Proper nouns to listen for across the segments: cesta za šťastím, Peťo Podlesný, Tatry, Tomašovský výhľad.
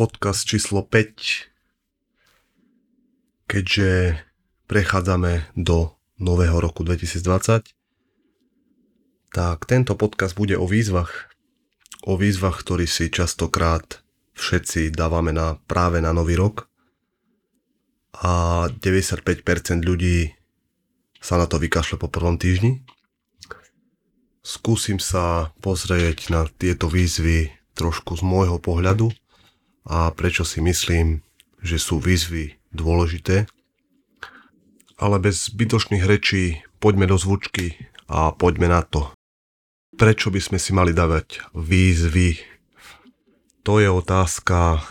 podcast číslo 5, keďže prechádzame do nového roku 2020, tak tento podcast bude o výzvach, ktoré si častokrát všetci dávame práve na nový rok a 95% ľudí sa na to vykašle po prvom týždni. Skúsim sa pozrieť na tieto výzvy trošku z môjho pohľadu a prečo si myslím, že sú výzvy dôležité. Ale bez zbytočných rečí poďme do zvučky a poďme na to. Prečo by sme si mali dávať výzvy? To je otázka,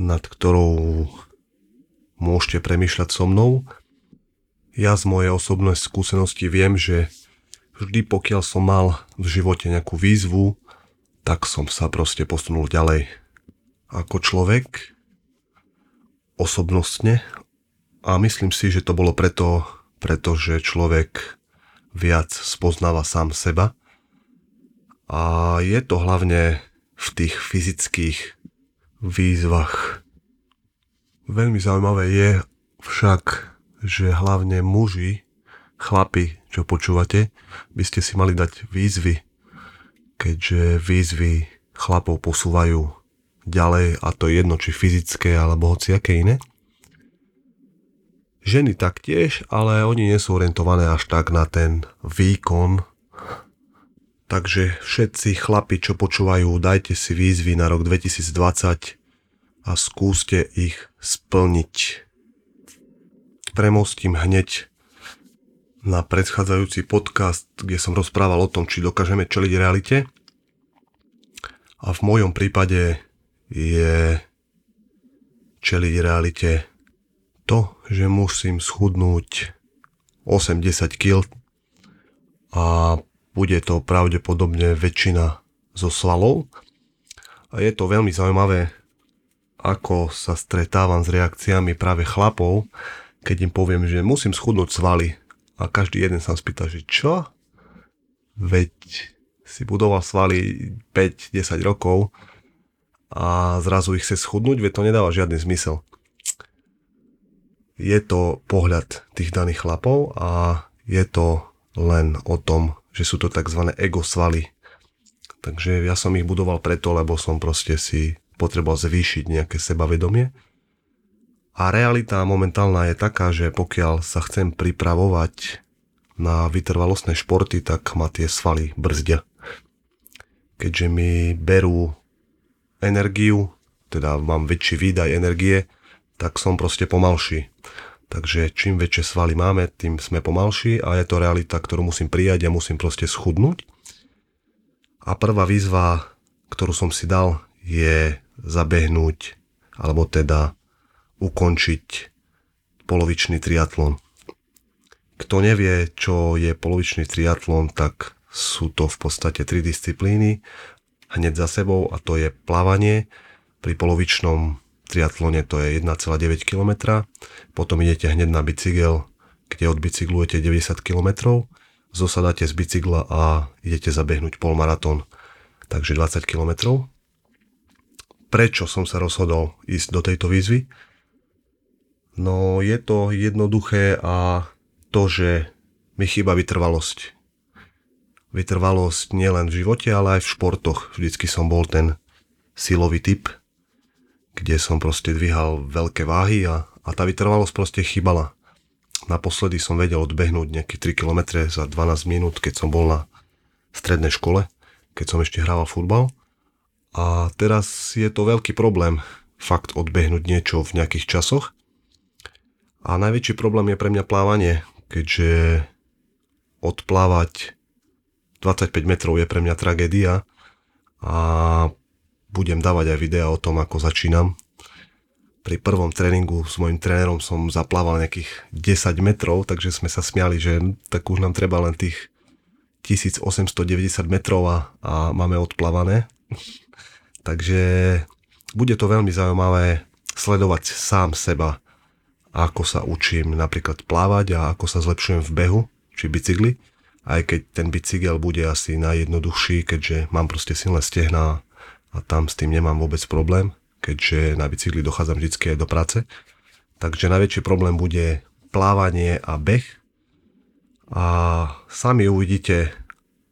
nad ktorou môžete premýšľať so mnou. Ja z mojej osobnej skúsenosti viem, že vždy pokiaľ som mal v živote nejakú výzvu, tak som sa proste posunul ďalej. Ako človek, osobnostne, a myslím si, že to bolo pretože človek viac spoznáva sám seba a je to hlavne v tých fyzických výzvach. Veľmi zaujímavé je však, že hlavne muži, chlapi, čo počúvate, by ste si mali dať výzvy, keďže výzvy chlapov posúvajú ďalej, a to jedno, či fyzické alebo hociaké iné. Ženy taktiež, ale oni nie sú orientované až tak na ten výkon. Takže všetci chlapi, čo počúvajú, dajte si výzvy na rok 2020 a skúste ich splniť. Premostím hneď na predchádzajúci podcast, kde som rozprával o tom, či dokážeme čeliť realite. A v mojom prípade je čeliť realite to, že musím schudnúť 8-10 kg a bude to pravdepodobne väčšina zo svalov. A je to veľmi zaujímavé, ako sa stretávam s reakciami práve chlapov, keď im poviem, že musím schudnúť svaly. A každý jeden sa spýta, že čo? Veď si budoval svaly 5-10 rokov a zrazu ich chce schudnúť, veď to nedáva žiadny zmysel. Je to pohľad tých daných chlapov a je to len o tom, že sú to tzv. Ego svaly. Takže ja som ich budoval preto, lebo som proste si potreboval zvýšiť nejaké sebavedomie. A realita momentálna je taká, že pokiaľ sa chcem pripravovať na vytrvalostné športy, tak ma tie svaly brzdia. Keďže mi berú energiu, teda mám väčší výdaj energie, tak som proste pomalší. Takže čím väčšie svaly máme, tým sme pomalší a je to realita, ktorú musím prijať a musím proste schudnúť. A prvá výzva, ktorú som si dal, je zabehnúť, alebo teda ukončiť polovičný triatlón. Kto nevie, čo je polovičný triatlón, tak sú to v podstate 3 disciplíny hneď za sebou, a to je plávanie. Pri polovičnom triatlone to je 1,9 km, potom idete hneď na bicykel, kde odbicyklujete 90 km, zosadáte z bicykla a idete zabehnúť polmaratón, takže 20 km. Prečo som sa rozhodol ísť do tejto výzvy? No je to jednoduché a to, že mi chýba vytrvalosť. Vytrvalosť nielen v živote, ale aj v športoch. Vždycky som bol ten silový typ, kde som proste dvíhal veľké váhy a tá vytrvalosť proste chýbala. Naposledy som vedel odbehnúť nejaké 3 km za 12 minút, keď som bol na strednej škole, keď som ešte hrával futbal. A teraz je to veľký problém fakt odbehnúť niečo v nejakých časoch. A najväčší problém je pre mňa plávanie, keďže odplávať 25 metrov je pre mňa tragédia a budem dávať aj videa o tom, ako začínam. Pri prvom tréningu s mojim trénerom som zaplával nejakých 10 metrov, takže sme sa smiali, že tak už nám treba len tých 1890 metrov a máme odplávané. Takže bude to veľmi zaujímavé sledovať sám seba, ako sa učím napríklad plávať a ako sa zlepšujem v behu či bicykli, aj keď ten bicykel bude asi najjednoduchší, keďže mám proste silné stehná. A tam s tým nemám vôbec problém, keďže na bicykli dochádzam vždy do práce. Takže najväčší problém bude plávanie a beh. A sami uvidíte,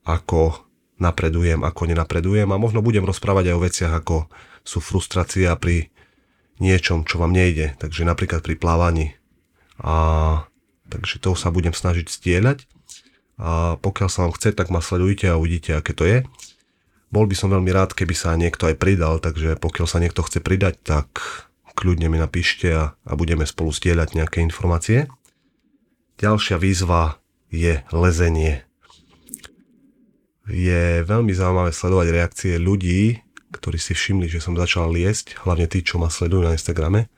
ako napredujem, ako nenapredujem a možno budem rozprávať aj o veciach, ako sú frustrácia pri niečom, čo vám nejde. Takže napríklad pri plávaní. A takže to sa budem snažiť stieľať. A pokiaľ sa vám chce, tak ma sledujte a uvidíte, aké to je. Bol by som veľmi rád, keby sa niekto aj pridal, takže pokiaľ sa niekto chce pridať, tak kľudne mi napíšte a budeme spolu stieľať nejaké informácie. Ďalšia výzva je lezenie. Je veľmi zaujímavé sledovať reakcie ľudí, ktorí si všimli, že som začal liesť, hlavne tí, čo ma sledujú na Instagrame,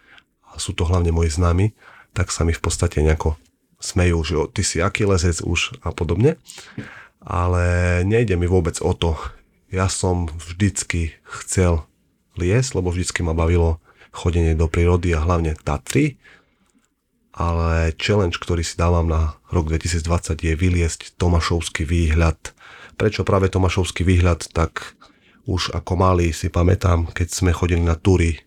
a sú to hlavne moji známi, tak sa mi v podstate nejako smejú, že ty si aký lezec už a podobne. Ale nejde mi vôbec o to. Ja som vždycky chcel liesť, lebo vždycky ma bavilo chodenie do prírody a hlavne Tatry. Ale challenge, ktorý si dávam na rok 2020 je vyliesť Tomašovský výhľad. Prečo práve Tomašovský výhľad? Tak už ako malí si pamätám, keď sme chodili na túry,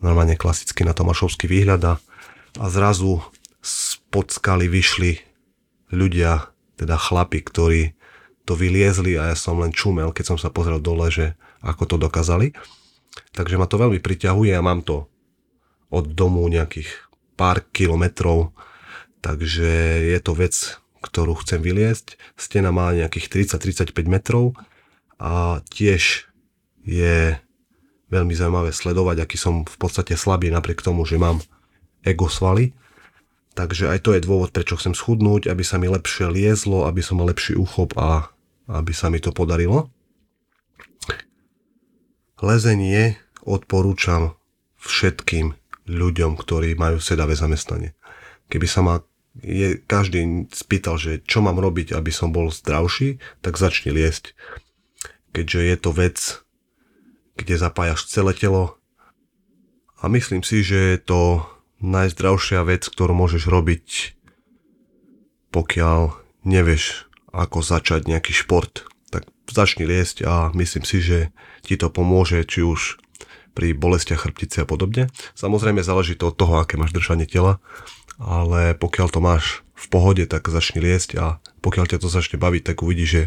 normálne klasicky na Tomašovský výhľad a zrazu spod skaly vyšli ľudia, teda chlapi, ktorí to vyliezli a ja som len čumel, keď som sa pozrel dole, že ako to dokázali. Takže ma to veľmi priťahuje a mám to od domu nejakých pár kilometrov, takže je to vec, ktorú chcem vyliesť. Stena má nejakých 30-35 metrov a tiež je veľmi zaujímavé sledovať, aký som v podstate slabý napriek tomu, že mám ego svaly. Takže aj to je dôvod, prečo chcem schudnúť, aby sa mi lepšie liezlo, aby som mal lepší úchop a aby sa mi to podarilo. Lezenie odporúčam všetkým ľuďom, ktorí majú sedavé zamestnanie. Keby sa ma každý spýtal, že čo mám robiť, aby som bol zdravší, tak začni liesť. Keďže je to vec, kde zapájaš celé telo a myslím si, že je to najzdravšia vec, ktorú môžeš robiť, pokiaľ nevieš, ako začať nejaký šport, tak začni liesť a myslím si, že ti to pomôže, či už pri bolestiach chrbtice a podobne. Samozrejme záleží to od toho, aké máš držanie tela, ale pokiaľ to máš v pohode, tak začni liesť a pokiaľ ťa to začne baviť, tak uvidíš, že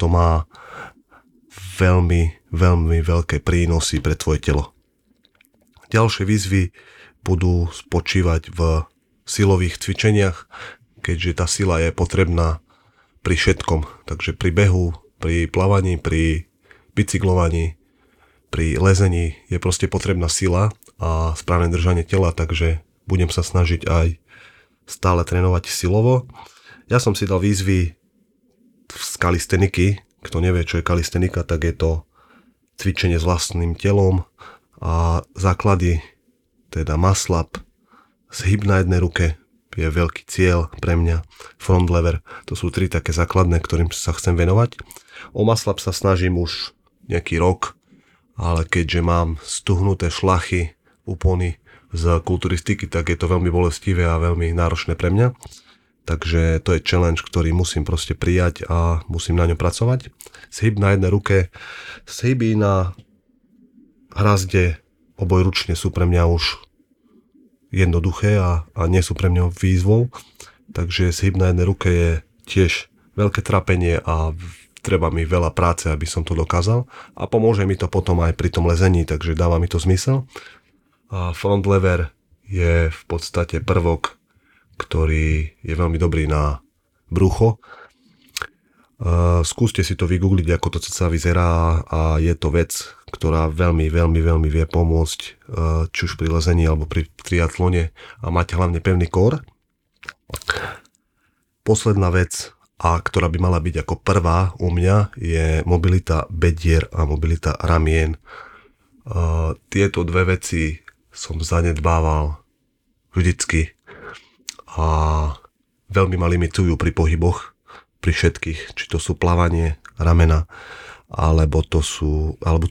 to má veľmi, veľmi veľké prínosy pre tvoje telo. Ďalšie výzvy budú spočívať v silových cvičeniach, keďže tá sila je potrebná pri všetkom. Takže pri behu, pri plávaní, pri bicyklovaní, pri lezení je proste potrebná sila a správne držanie tela, takže budem sa snažiť aj stále trénovať silovo. Ja som si dal výzvy z kalisteniky. Kto nevie, čo je kalistenika, tak je to cvičenie s vlastným telom a základy, teda muscle-up, zhyb na jednej ruke je veľký cieľ pre mňa, front lever. To sú tri také základné, ktorým sa chcem venovať. O muscle-up sa snažím už nejaký rok, ale keďže mám stuhnuté šlachy, úpony z kulturistiky, tak je to veľmi bolestivé a veľmi náročné pre mňa. Takže to je challenge, ktorý musím proste prijať a musím na ňom pracovať. Zhyb na jednej ruke, zhyby na hrazde obojručne sú pre mňa už jednoduché a nie sú pre mňa výzvou. Takže zhyb na jednej ruke je tiež veľké trápenie a treba mi veľa práce, aby som to dokázal a pomôže mi to potom aj pri tom lezení, takže dáva mi to zmysel. A front lever je v podstate prvok, ktorý je veľmi dobrý na brucho. Skúste si to vygoogliť, ako to ceca vyzerá a je to vec, ktorá veľmi, veľmi, veľmi vie pomôcť či už pri lezení alebo pri triatlone a mať hlavne pevný kór. Posledná vec, a ktorá by mala byť ako prvá u mňa, je mobilita bedier a mobilita ramien. Tieto dve veci som zanedbával vždycky a veľmi ma limitujú pri pohyboch, pri všetkých, či to sú plavanie ramena, alebo to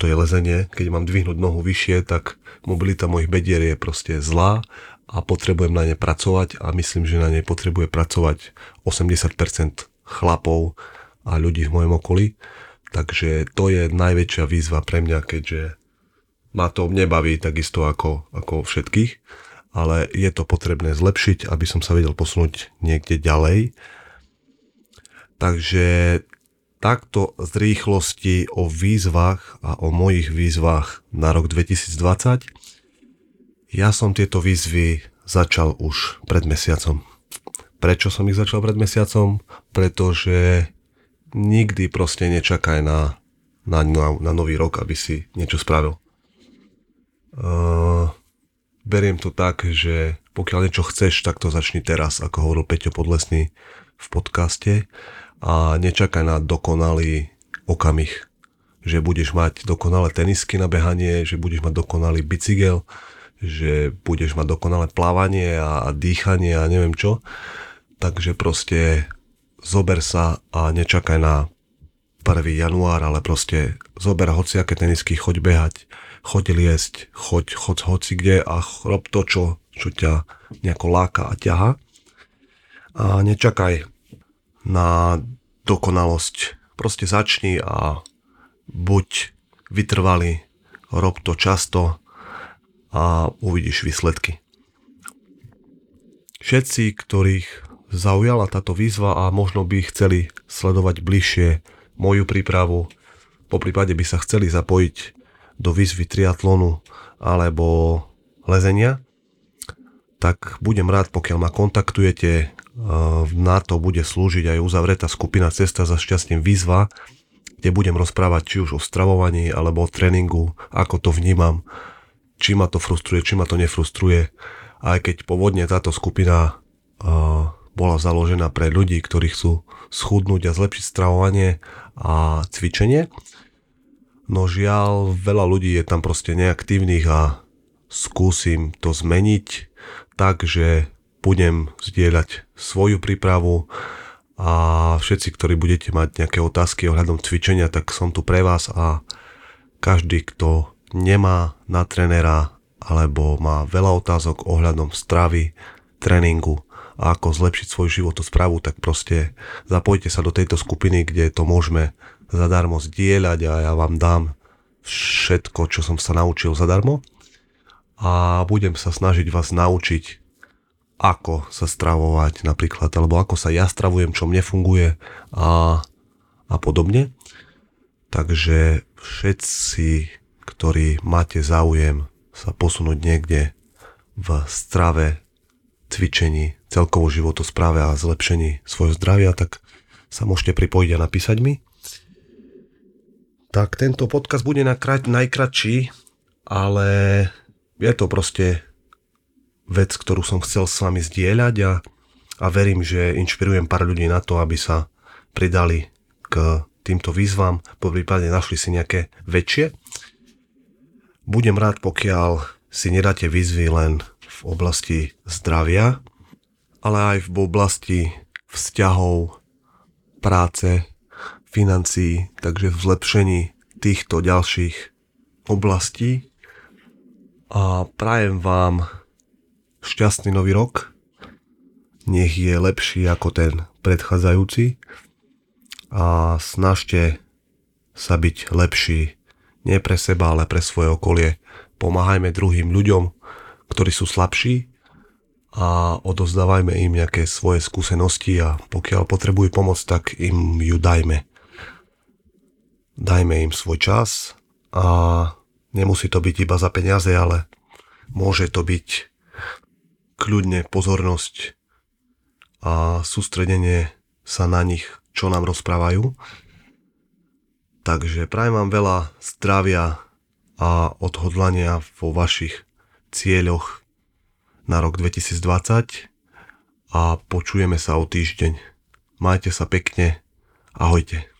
je lezenie. Keď mám dvihnúť nohu vyššie, tak mobilita mojich bedier je proste zlá a potrebujem na ne pracovať a myslím, že na ne potrebuje pracovať 80% chlapov a ľudí v mojom okolí. Takže to je najväčšia výzva pre mňa, keďže ma to nebaví takisto ako všetkých, ale je to potrebné zlepšiť, aby som sa vedel posunúť niekde ďalej. Takže takto z rýchlosti o výzvach a o mojich výzvach na rok 2020. Ja som tieto výzvy začal už pred mesiacom. Prečo som ich začal pred mesiacom? Pretože nikdy proste nečakaj na nový rok, aby si niečo spravil. Beriem to tak, že pokiaľ niečo chceš, tak to začni teraz, ako hovoril Peťo Podlesný v podcaste, a nečakaj na dokonalý okamih, že budeš mať dokonalé tenisky na behanie, že budeš mať dokonalý bicykel, že budeš mať dokonalé plávanie a dýchanie a neviem čo. Takže proste zober sa a nečakaj na 1. január, ale proste zober hociaké tenisky, choď behať, choď liesť, choď hoci kde a rob to, čo ťa nejako láka a ťaha. A nečakaj na dokonalosť. Proste začni a buď vytrvalý, rob to často a uvidíš výsledky. Všetci, ktorých zaujala táto výzva a možno by chceli sledovať bližšie moju prípravu, poprípade by sa chceli zapojiť do výzvy triatlonu alebo lezenia, tak budem rád, pokiaľ ma kontaktujete. Na to bude slúžiť aj uzavretá skupina Cesta za šťastím výzva, kde budem rozprávať či už o stravovaní alebo o tréningu, ako to vnímam, či ma to frustruje, či ma to nefrustruje. Aj keď pôvodne táto skupina bola založená pre ľudí, ktorí chcú schudnúť a zlepšiť stravovanie a cvičenie, no žiaľ, veľa ľudí je tam proste neaktívnych a skúsim to zmeniť, takže budem zdieľať svoju prípravu a všetci, ktorí budete mať nejaké otázky ohľadom cvičenia, tak som tu pre vás a každý, kto nemá na trénera alebo má veľa otázok ohľadom stravy, tréningu a ako zlepšiť svoj život a správu, tak proste zapojte sa do tejto skupiny, kde to môžeme zadarmo zdieľať a ja vám dám všetko, čo som sa naučil zadarmo a budem sa snažiť vás naučiť, ako sa stravovať napríklad, alebo ako sa ja stravujem, čo mne funguje a podobne. Takže všetci, ktorí máte záujem sa posunúť niekde v strave, cvičení, celkovo životospráve a zlepšení svojho zdravia, tak sa môžete pripojiť a napísať mi. Tak tento podcast bude najkratší, ale je to proste vec, ktorú som chcel s vami zdieľať a verím, že inšpirujem pár ľudí na to, aby sa pridali k týmto výzvam, poprípadne našli si nejaké väčšie. Budem rád, pokiaľ si nedáte výzvy len v oblasti zdravia, ale aj v oblasti vzťahov, práce, financií, takže v zlepšení týchto ďalších oblastí. A prajem vám šťastný nový rok, nech je lepší ako ten predchádzajúci a snažte sa byť lepší, nie pre seba, ale pre svoje okolie. Pomáhajme druhým ľuďom, ktorí sú slabší a odovzdávajme im nejaké svoje skúsenosti a pokiaľ potrebujú pomoc, tak im ju dajme. Dajme im svoj čas a nemusí to byť iba za peniaze, ale môže to byť kľudne pozornosť a sústredenie sa na nich, čo nám rozprávajú. Takže prajem vám veľa zdravia a odhodlania vo vašich cieľoch na rok 2020 a počujeme sa o týždeň. Majte sa pekne, ahojte.